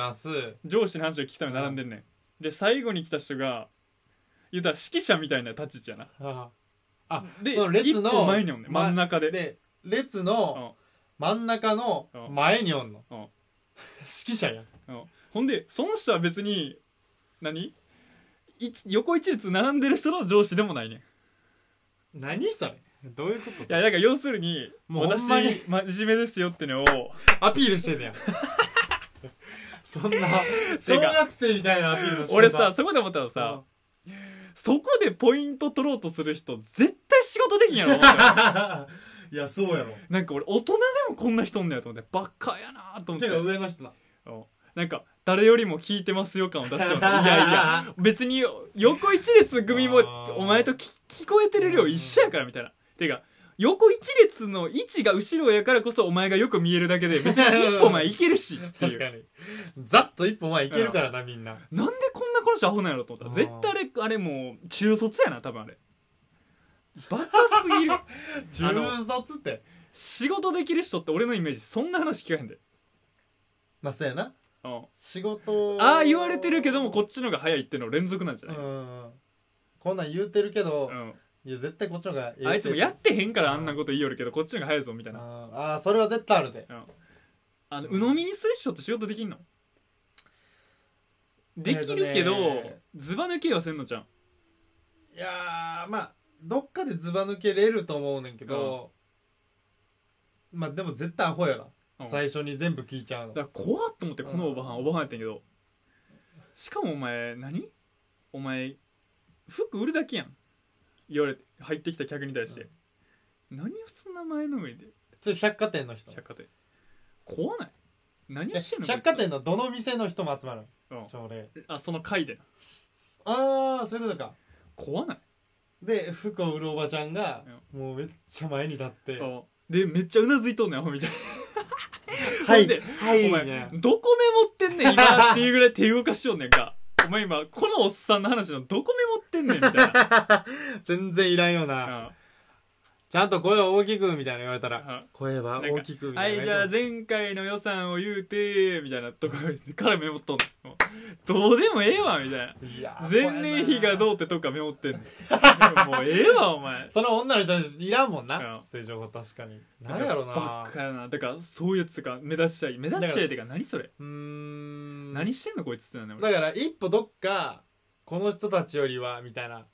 上司の話を聞きたいの並んでんねん。で最後に来た人が言うたら指揮者みたいな立ち位置やな。あ、で一歩前におんねん、真ん中で。で列の真ん中の前におんの指揮者やん。ほんでその人は別に何？横一列並んでる人の上司でもないねん。何それ、どういうこと？いや、だから要するにもう私真面目ですよってのをアピールしてんねんそんな小学生みたいなアピールの仕方。俺さ、そこで思ったのさ、うん、そこでポイント取ろうとする人絶対仕事できんやろいやそうやろ、なんか俺大人でもこんな人おんねやと思って、バカやなと思って。てか上の人な、なんか誰よりも聞いてますよ感を出してます。いやいや別に横一列組もお前と聞こえてる量一緒やからみたいな。てか横一列の位置が後ろやからこそお前がよく見えるだけで、別に一歩前行けるしっていう確かにざっと一歩前行けるからな、みんな。なんでこんなこの人アホなんやろと思った。絶対あれ、あれもう中卒やな多分。あれバカすぎる中卒って。仕事できる人って俺のイメージそんな話聞かへんで。まあそうやな、仕事ああ言われてるけどもこっちのが早いっての連続なんじゃない。うん、こんなん言うてるけど、うん、いや絶対こっちのがええ、あいつもやってへんからあんなこと言いよるけどこっちのが早いぞみたいな。ああそれは絶対あるで、うん、あの鵜呑みにする人って仕事できんの？できるけどズバ抜けはせんのじゃん。いやー、まあどっかでズバ抜けれると思うねんけど、うん、まあでも絶対アホやな、最初に全部聞いちゃうの。だから怖っと思って、このおばはん、うん、おばはんやったんやけど、しかもお前何？お前服売るだけやん言われて入ってきた客に対して、うん、何をそんな前のめりで。それ百貨店の人。百貨店怖ない？何をしてんの？百貨店のどの店の人も集まる、うん、朝礼。あ、その会で。ああそういうことか。怖ない？で服を売るおばちゃんが、うん、もうめっちゃ前に立って、うん、でめっちゃうなずいとんねんアホみたいなはい、はい、お前どこメモってんねん今っていうぐらい手動かしようねんかお前今このおっさんの話のどこメモってんねんみたいな全然いらんよな、うん、ちゃんと声を大きくみたいな言われたら、うん、声は大きくみたいな。はい、じゃあ前回の予算を言うてみたいなとこからメモっとんのどうでもええわみたいな。前年比がどうってとかメモってんのもうええわお前その女の人いらんもんな、うん、そういう情報。確かに何やろな、バッカやな。だからそういうやつが目立ちたい、目立ちたいってか何それ、うーん、何してんのこいつってなんだよ。だから一歩どっかこの人たちよりはみたいな、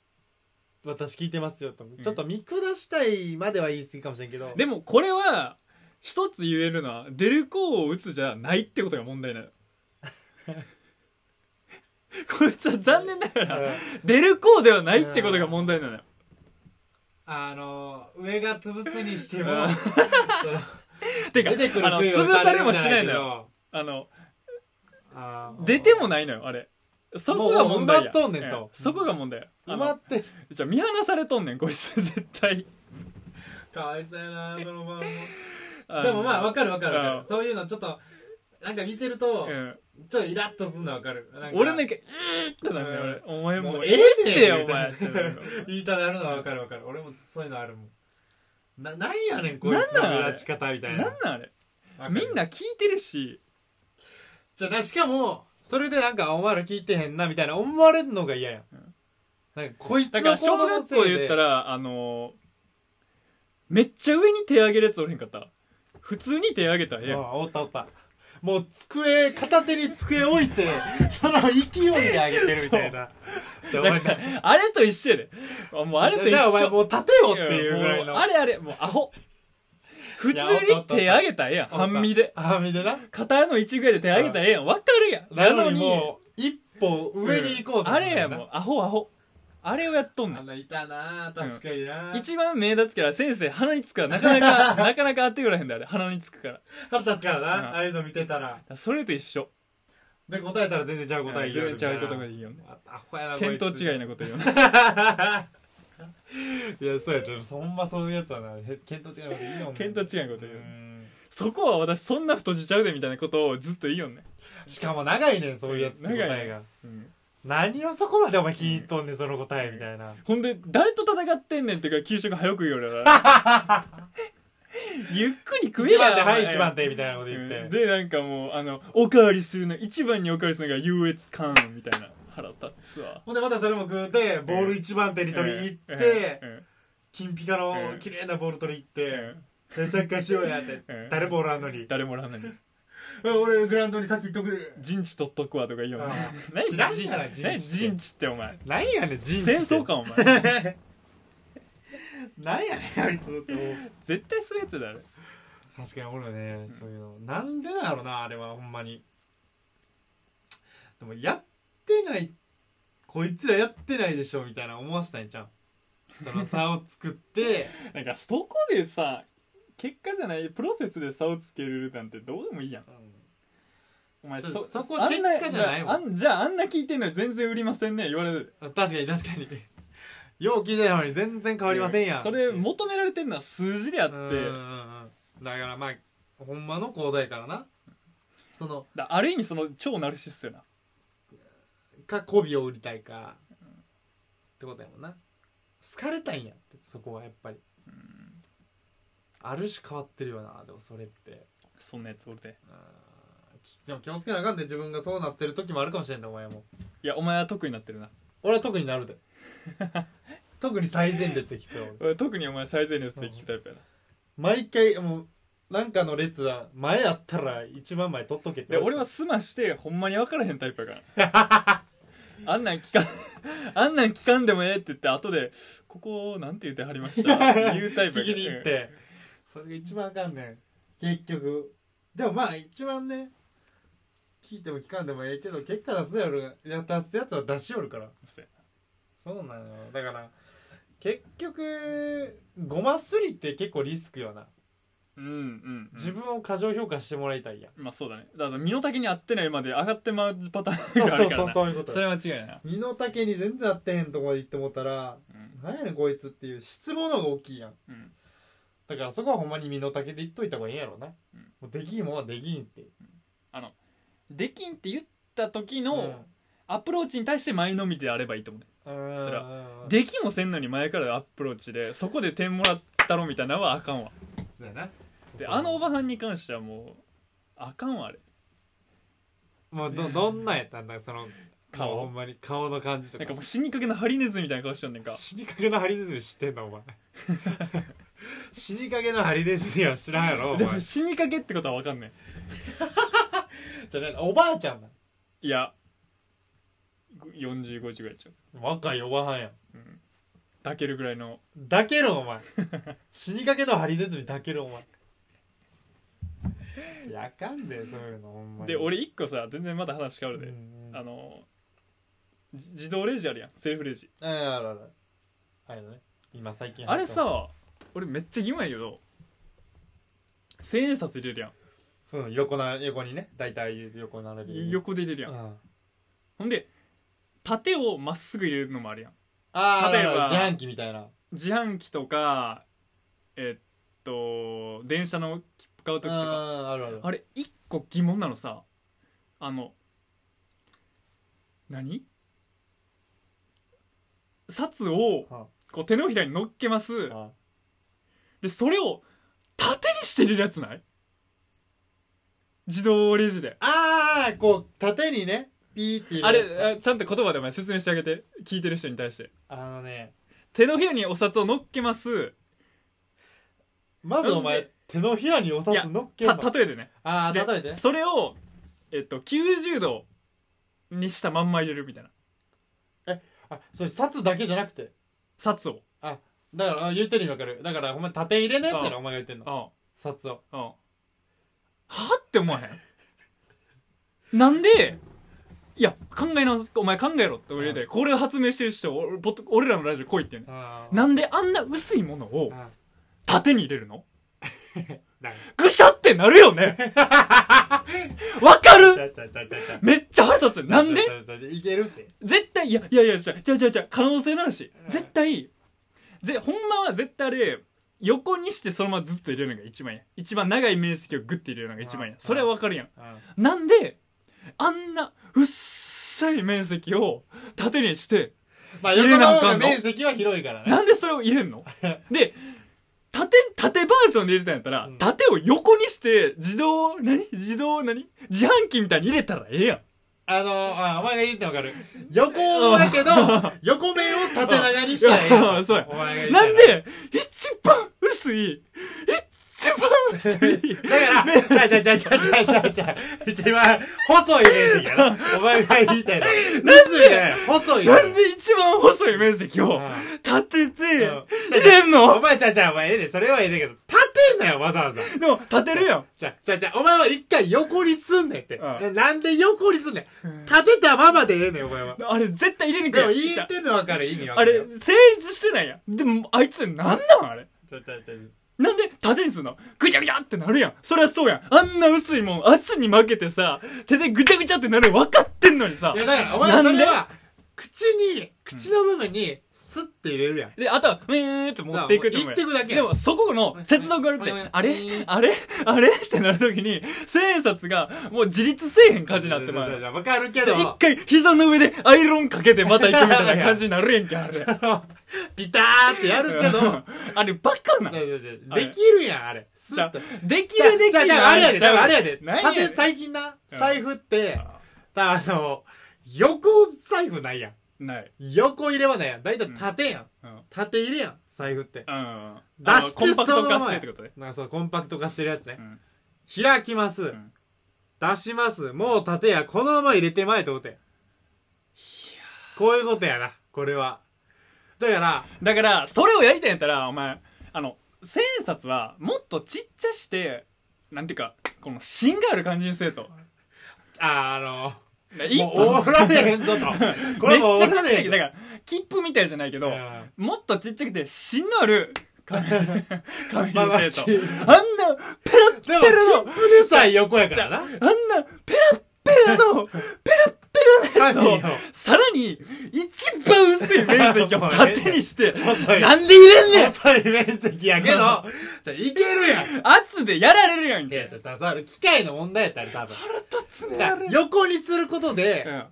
私聞いてますよと、ちょっと見下したいまでは言い過ぎかもしれんけど、うん、でもこれは一つ言えるのは出る項を打つじゃないってことが問題なのこいつは残念ながら出る項ではないってことが問題なのよ、うん、あの上が潰すにしてもてか出てくる、あの潰されもしないのよ、あのあ出てもないのよあれ。そこが問題や。とんねんと、うん、そこが問題や。埋まってじゃ見放されとんねんこいつ絶対かわいそうやなその場もでもまあ分かる分かる分かる。そういうのちょっとなんか見てると、うん、ちょっとイラッとすんの分かる。なんか俺なんかえーってなるね、うん、俺お前もうええってよお前って言いたなるのは分かる分かる。俺もそういうのあるもん。な、なんやねんこいつの立ち方みたいな。なんなんあれ。みんな聞いてるし。じゃな、しかもそれでなんかお前ら聞いてへんなみたいな思われるのが嫌やん。うん、なんかこいつの行動のせいで。だから小学校言ったらあのめっちゃ上に手上げるやつおれへんかった。普通に手上げたらええやん。あ、おったおった。もう机片手に机置いてその勢いで上げてるみたいな。じゃあお前あれと一緒やで。もうあれと一緒。じゃあお前もう立てよっていうぐらいの。あれあれもうアホ。普通に手上げたらええやん。半身で。半身でな。肩の位置ぐらいで手上げたらええやん。わかるやん。なのにもう一歩上に行こうと、うん。あれやもうアホアホ。あれをやっとんねん。あんないたな確かにな、うん。一番目立つから先生鼻につくからなかなかなかなか当てくらへんだあれ鼻につくから。鼻立つからな、うん、ああいうの見てたら。それと一緒。で答えたら全然ちゃう答え言う。全然ちゃうことがいいよね。アホやなこいつ。見当違いなこと言うね。いやそうやったそんまそういうやつはな見当違いなこと言うよね。見当違いなこと言う。うんそこは私そんな太じちゃうでみたいなことをずっと言うよね。しかも長いねんそういうやつって答えが。うん。何をそこまでお前気に入っとんねんその答えみたいな。ほんで誰と戦ってんねんっていうか給食早く言うよ俺らゆっくり食えやいちばん手はいいちばん手みたいなこと言って、うん、でなんかもうあのおかわりするのいちばんにおかわりするのが優越感みたいな腹立つわ。ほんでまたそれも食うてボールいちばん手に取りに行って、うんうんうん、金ピカの綺麗なボール取りに行って、うん、でサッカーしようやって、うん、誰もおらんのに誰もおらんのに俺グラウンドに先行っとく陣地取っとくわとか言うよね。知らんやな陣地。陣地ってお前何やねん陣地って戦争かお前何やねんあいつ絶対するやつだあれ。確かに俺ね、うん、そういうのなんでだろうなあれはほんまに。でもやってないこいつらやってないでしょみたいな思わせたいんちゃうその差を作ってなんかそこでさ結果じゃないプロセスで差をつけるなんてどうでもいいやん、うん、お前 そ, そこ結果じゃないもん。じ ゃ, じゃああんな聞いてんのに全然売りませんね言われる。確かに確かによう聞いてんのに全然変わりませんやん。それ求められてんのは数字であって、うんうんうん、だからまあほんまの広大からなそのだある意味その超ナルシストよなか媚びを売りたいか、うん、ってことやもんな。好かれたいんやってそこはやっぱり、うんある種変わってるよな。でもそれってそんなやつおるで。でも気をつけなあかんで自分がそうなってる時もあるかもしれんね。お前もいやお前は特になってるな。俺は特になるで特に最前列で聞くよ俺特にお前最前列で聞くタイプやな、うん、毎回もうなんかの列は前やったら一番前取っとけって。俺は済ましてほんまに分からへんタイプやからあんなん聞かんあんなん聞かんでもええって言って後でここなんて言ってはりました言うタイプやから聞きに行ってそれが一番あかんねん結局。でもまあ一番ね聞いても聞かんでもええけど結果出すやる出すやつは出しよるから。そうなのよ。だから結局ごますりって結構リスクよな。うんうん、うん、自分を過剰評価してもらいたいや。まあそうだね。だから身の丈に合ってないまで上がってまうパターンがあるからな。そうそうそうそういうこと。それは違いない。身の丈に全然合ってへんとこまで行ってもったら、うん、何やねんこいつっていう失望の方が大きいやん、うんだからそこはほんまに身の丈で言っといた方がいいんやろうな、うん、もうできんもんはできんって、うん、あのできんって言った時のアプローチに対して前のみであればいいと思うね、うん、それはできもせんのに前からアプローチでそこで点もらったろみたいなのはあかんわ。そうやな。であのおばはんに関してはもうあかんわあれもう ど, どんなんやったんだその顔ほんまに顔の感じとかなんかもう死にかけのハリネズミみたいな顔しとんねんか。死にかけのハリネズミ知ってんのお前死にかけのハリネズミは知らんやろお前。でも死にかけってことは分かんないじゃあおばあちゃんだ。いやよんじゅうごじぐらいちゃう若いおばはんや、うん、抱けるぐらいの抱けるお前死にかけのハリネズミ抱けるお前やかんでそういうのほんまに。で俺一個さ全然まだ話変わるで、うんうん、あの自動レジあるやんセルフレジあるあるあるあれね今最近あれさ俺めっちゃ疑問やけど千円札入れるやん、うん、横な横にねだいたい横並び横で入れるやん、うん、ほんで縦をまっすぐ入れるのもあるやん。ああ例えば自販機みたいな自販機とかえっと電車の切使う時とか あ, あ, る あ, るあれ一個疑問なのさ、あの何札をこう手のひらに乗っけます、でそれを縦にして入れるやつない？自動レジで、ああこう縦にねピーって入れるやつ、あれちゃんと言葉でお前説明してあげて、聞いてる人に対して。あのね、手のひらにお札を乗っけます、まずお前手のひらにお札乗っけます、例えてね、あ例えてそれを、えっと、きゅうじゅうどにしたまんま入れるみたいな。えあそれ札だけじゃなくて札を、あだから言ってる意味わかる、だからお前縦入れのやつやろお前が言ってんの、札を。ああはって思わへんなんで、いや考え直す、お前考えろって俺で、これを発明してる人俺らのラジオ来いってね、なんであんな薄いものを縦に入れるの？ぐしゃってなるよね。わかる？めっちゃ腹立つ。なんで？いけるって。絶対いやいやいや、じゃじゃじゃ可能性なるし、絶対ぜほんまは絶対あれ横にしてそのままずっと入れるのが一番や。一番長い面積をグッて入れるのが一番や。それはわかるやん。なんであんな薄い面積を縦にして入れなあかんの？まあ横の方が面積は広いからね。なんでそれを入れんの？で。縦、縦バージョンで入れたんやったら、うん、縦を横にして、自動、何自動何、自販機みたいに入れたらええやん。あのー、お前が言ってわかる。横だけど、横面を縦長にしたらええやん。そうや。お前が言ってなんで、一番薄い、一番薄い。だから、ちゃちゃちゃちゃちゃちゃ、一番細い面積やろ。お前が言いたいの。なんで、細い。なんで一番細い面積を立てて、入れんの？お前ちゃちゃ、お前ええで、それはええでけど、立てんなよ、わざわざ。でも、立てるよ。ちゃちゃちゃ、お前は一回横にすんねんって。なんで横にすんねん。立てたままでええねん、お前は。あれ、絶対入れにくい。でも、言ってんの分かる、意味分かる。あれ、成立してないやん。でも、あいつ、なんなんあれ。ちゃちゃちゃ。なんで縦にすんの？ぐちゃぐちゃってなるやん。そりゃそうやん。あんな薄いもん圧に負けてさ、手でぐちゃぐちゃってなる分かってんのにさ。いやだからお前それは口に、口の部分にスッて入れるやん。であとはウィーンって持っていくって思うやん。言ってくだけ。でもそこの接続が悪くて、あれあれあれってなるときに千円札がもう自立せえへん感じになってまう。わかるけど。一回膝の上でアイロンかけてまた行くみたいな感じになるやんけあれ。ピターってやるけどあれバカなできるやんあれスッとできるできるあれやで多分あれやで縦最近な財布ってあの横財布ないやんない横入れはないやんだいたい縦やん縦入れやん財布って出してそのままやなんかそうコンパクト化してるやつね開きます出しますもう縦やこのまま入れてまえと思ってこういうことやなこれはだから、だからそれをやりたいんやったらお前あの千円札はもっとちっちゃしてなんていうかこの芯がある感じにせえとあのもう折られへんぞとこれも折られへんだから切符みたいじゃないけどもっとちっちゃくて芯のある紙にせえとあんなペラッペラの切符でさえ横やからなあんなペラッペラのペラッさらに一番薄い面積を縦にしてなんで入れんねん細い面積やけどじゃいけるやん圧でやられるやんけいやちょっとそれ機械の問題やったら多分腹立つね横にすることで、うん、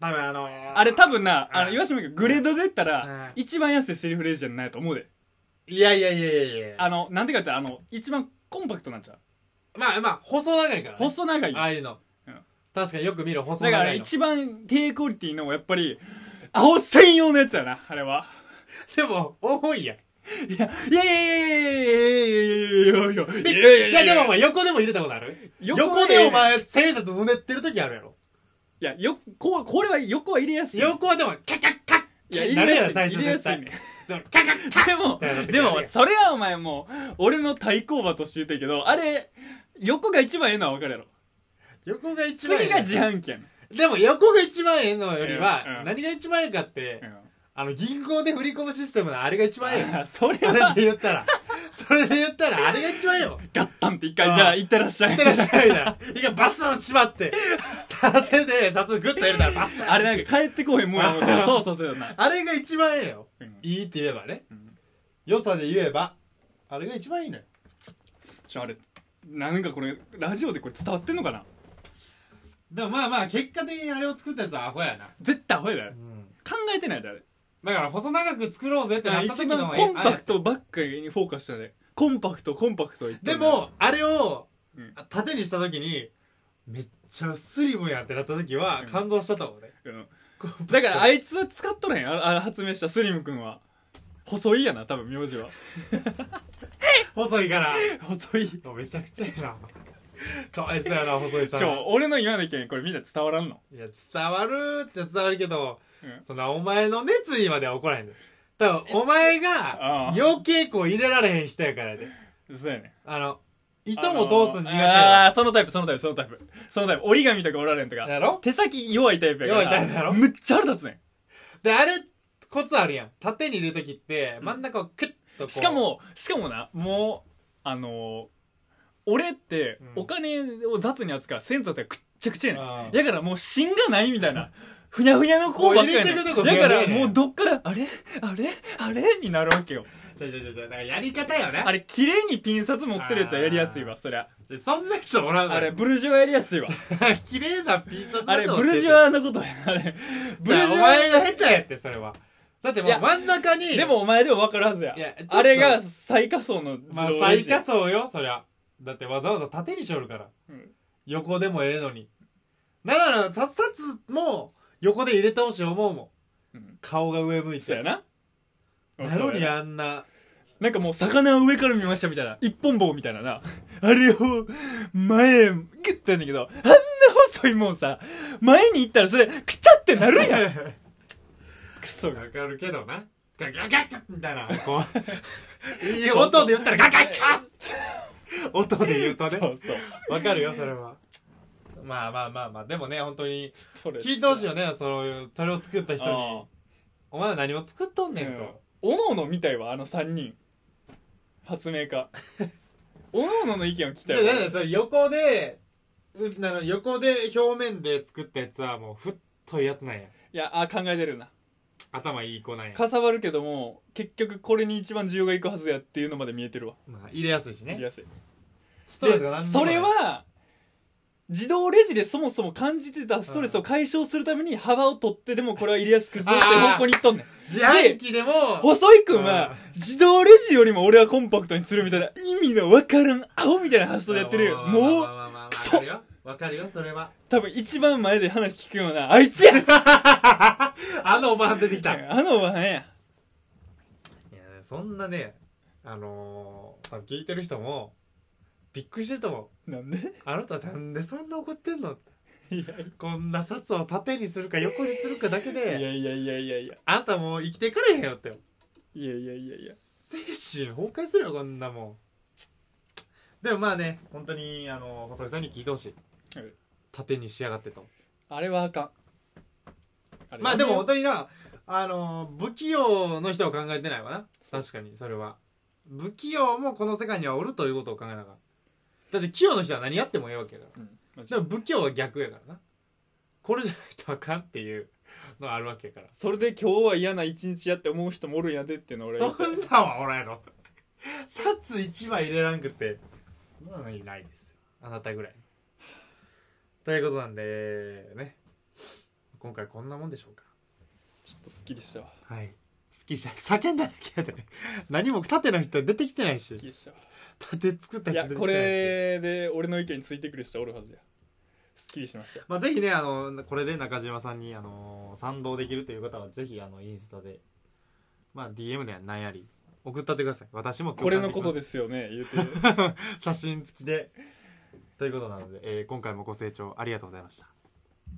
多分あのー、あれ多分なあの岩島君グレードで言ったら、うん、一番安いセリフレージじゃないと思うでいやいやいやいやいやあのなんてかってあの一番コンパクトなんちゃうまあまあ細長いから、ね、細長いああいうの確かによく見る細長いのだから一番低クオリティのやっぱり青専用のやつやなあれはでも多いやんいやいやいやいやいやいやいやいやいやいやいやでもお前横でも入れたことある横でお前千円札うねってる時あるやろいやよここれは横は入れやすい横はでもカッカッカッいや入れやすい入れやすいねでもでもそれはお前もう俺の対抗馬として言うてるけどあれ横が一番ええのは分かるやろ横が一番次が自販機やんでも横が一番ええのよりは何が一番ええかって、うん、あの銀行で振り込むシステムのあれが一番ええそれで言ったらそれで言ったらあれが一番ええよガッタンって一回じゃあ行ってらっしゃい行ってらっしゃいみたいな一回バスを閉まって縦で札をグッと入れたらバスあれなんか帰ってこへんもんやもんそうそうそうよなあれが一番ええよ、うん、いいって言えばね、うん、良さで言えばあれが一番いいのよちょあれなんかこれラジオでこれ伝わってんのかな。でもまあまあ結果的にあれを作ったやつはアホやな。絶対アホやだよ、うん、考えてないだよ。だから細長く作ろうぜってなった時の一番コンパクトばっかりにフォーカスしたね。コンパクトコンパクト言ってでもあれを縦にした時に、うん、めっちゃスリムやんってなった時は感動したと思うね、うん、だからあいつは使っとらへん。あ発明したスリムくんは細いやな多分名字は細いから細いめちゃくちゃやなかわいそうやな細いさん。ちょ俺の言わなきゃこれみんな伝わらんの。いや伝わるっちゃ伝わるけど、うん、そんなお前の熱意までは怒らへんの。多分お前が余計こう入れられへん人やからで。そうやね。あの糸も通す苦手や。ああそのタイプそのタイプそのタイプそのタイプ。折り紙とか折られんとか。やろ？手先弱いタイプやから。弱いタイプやろ。むっちゃ腹立つねん。であれコツあるやん。縦にいるときって真ん中をクッとこう。しかもしかもなもうあのー。俺ってお金を雑に扱う千円札がくっちゃくちゃやねん。だからもう芯がないみたいなふにゃふにゃのこうばっかりやねん。だからもうどっからあれあれあれになるわけよ。じゃじゃじゃじゃだからやり方よね。あれ綺麗にピン札持ってるやつはやりやすいわ。そりゃそんな人もらうの。あれブルジョワやりやすいわ綺麗なピン札。あれブルジョワのことやあれブルジョワ。お前が下手やってそれは。だってもう真ん中にでもお前でも分かるはずや。あれが最下層のまあ最下層よそりゃ。だってわざわざ縦にしよるから、うん、横でもええのに。だからサツサツも横で入れてほしい思うもん、うん、顔が上向いてそうやな。なのにあんななんかもう魚を上から見ましたみたいな一本棒みたいななあれを前へグッとやんだけど、あんな細いもんさ前に行ったらそれくちゃってなるやんクソがわかるけどな。ガガガガみたいなこういい音で言ったらガガガッ音で言うとねそうそうわかるよそれはまあまあまあまあでもね本当に聞いてほしいよね。そういうそれを作った人にお前は何を作っとんねんと、うん、おのおのみたいわあのさんにん発明家おのおのの意見を聞きたいわ。だからそれ横であの横で表面で作ったやつはもうふっといやつなんや。いやあ考えてるな。頭いい子なんや。かさばるけども結局これに一番需要がいくはずやっていうのまで見えてるわ、まあ、入れやすいしね。入れやすいストレスが何でもない。それは自動レジでそもそも感じてたストレスを解消するために幅を取ってでもこれは入れやすくするって方向にいっとんねん。自販機でも細井くんは自動レジよりも俺はコンパクトにするみたいな意味の分からんアホみたいな発想でやってるよ。もうクソわかるよそれは。多分一番前で話聞くようなあいつやあのおばはん出てきたあのおばはんや。いやそんなねあのー、多分聞いてる人もびっくりしてると思う。なんであなたなんでそんな怒ってんのいやこんな札を縦にするか横にするかだけでいやいやいやいやいやあなたもう生きていかれへんよっていやいやいやいや精神崩壊するよこんなもん。でもまあね本当にあの細井さんに聞いてほしい。縦に仕上がってとあれはあかん。まあでも本当になあの不器用の人を考えてないわな。確かにそれは不器用もこの世界にはおるということを考えながら。だって器用の人は何やってもええわけやから、うん、でも不器用は逆やからな。これじゃないとあかんっていうのがあるわけやから。それで今日は嫌な一日やって思う人もおるんやでっていうの俺そんなんはおらんやろ札一枚入れらんくってそんなのいないですよあなたぐらいということなんでね。今回こんなもんでしょうか。ちょっとスッキリしたわ。はいスッキリした。叫んだだけで何も縦の人出てきてないしスッキリしたわ。縦作った人出てきてないし。いやこれで俺の意見についてくる人おるはずや。スッキリしました。まあぜひねあのこれで中島さんにあの賛同できるという方はぜひあのインスタでまあ ディーエム では何やり送ったってください。私もこれのことですよね言うて写真付きでということなので、えー、今回もご清聴ありがとうございました。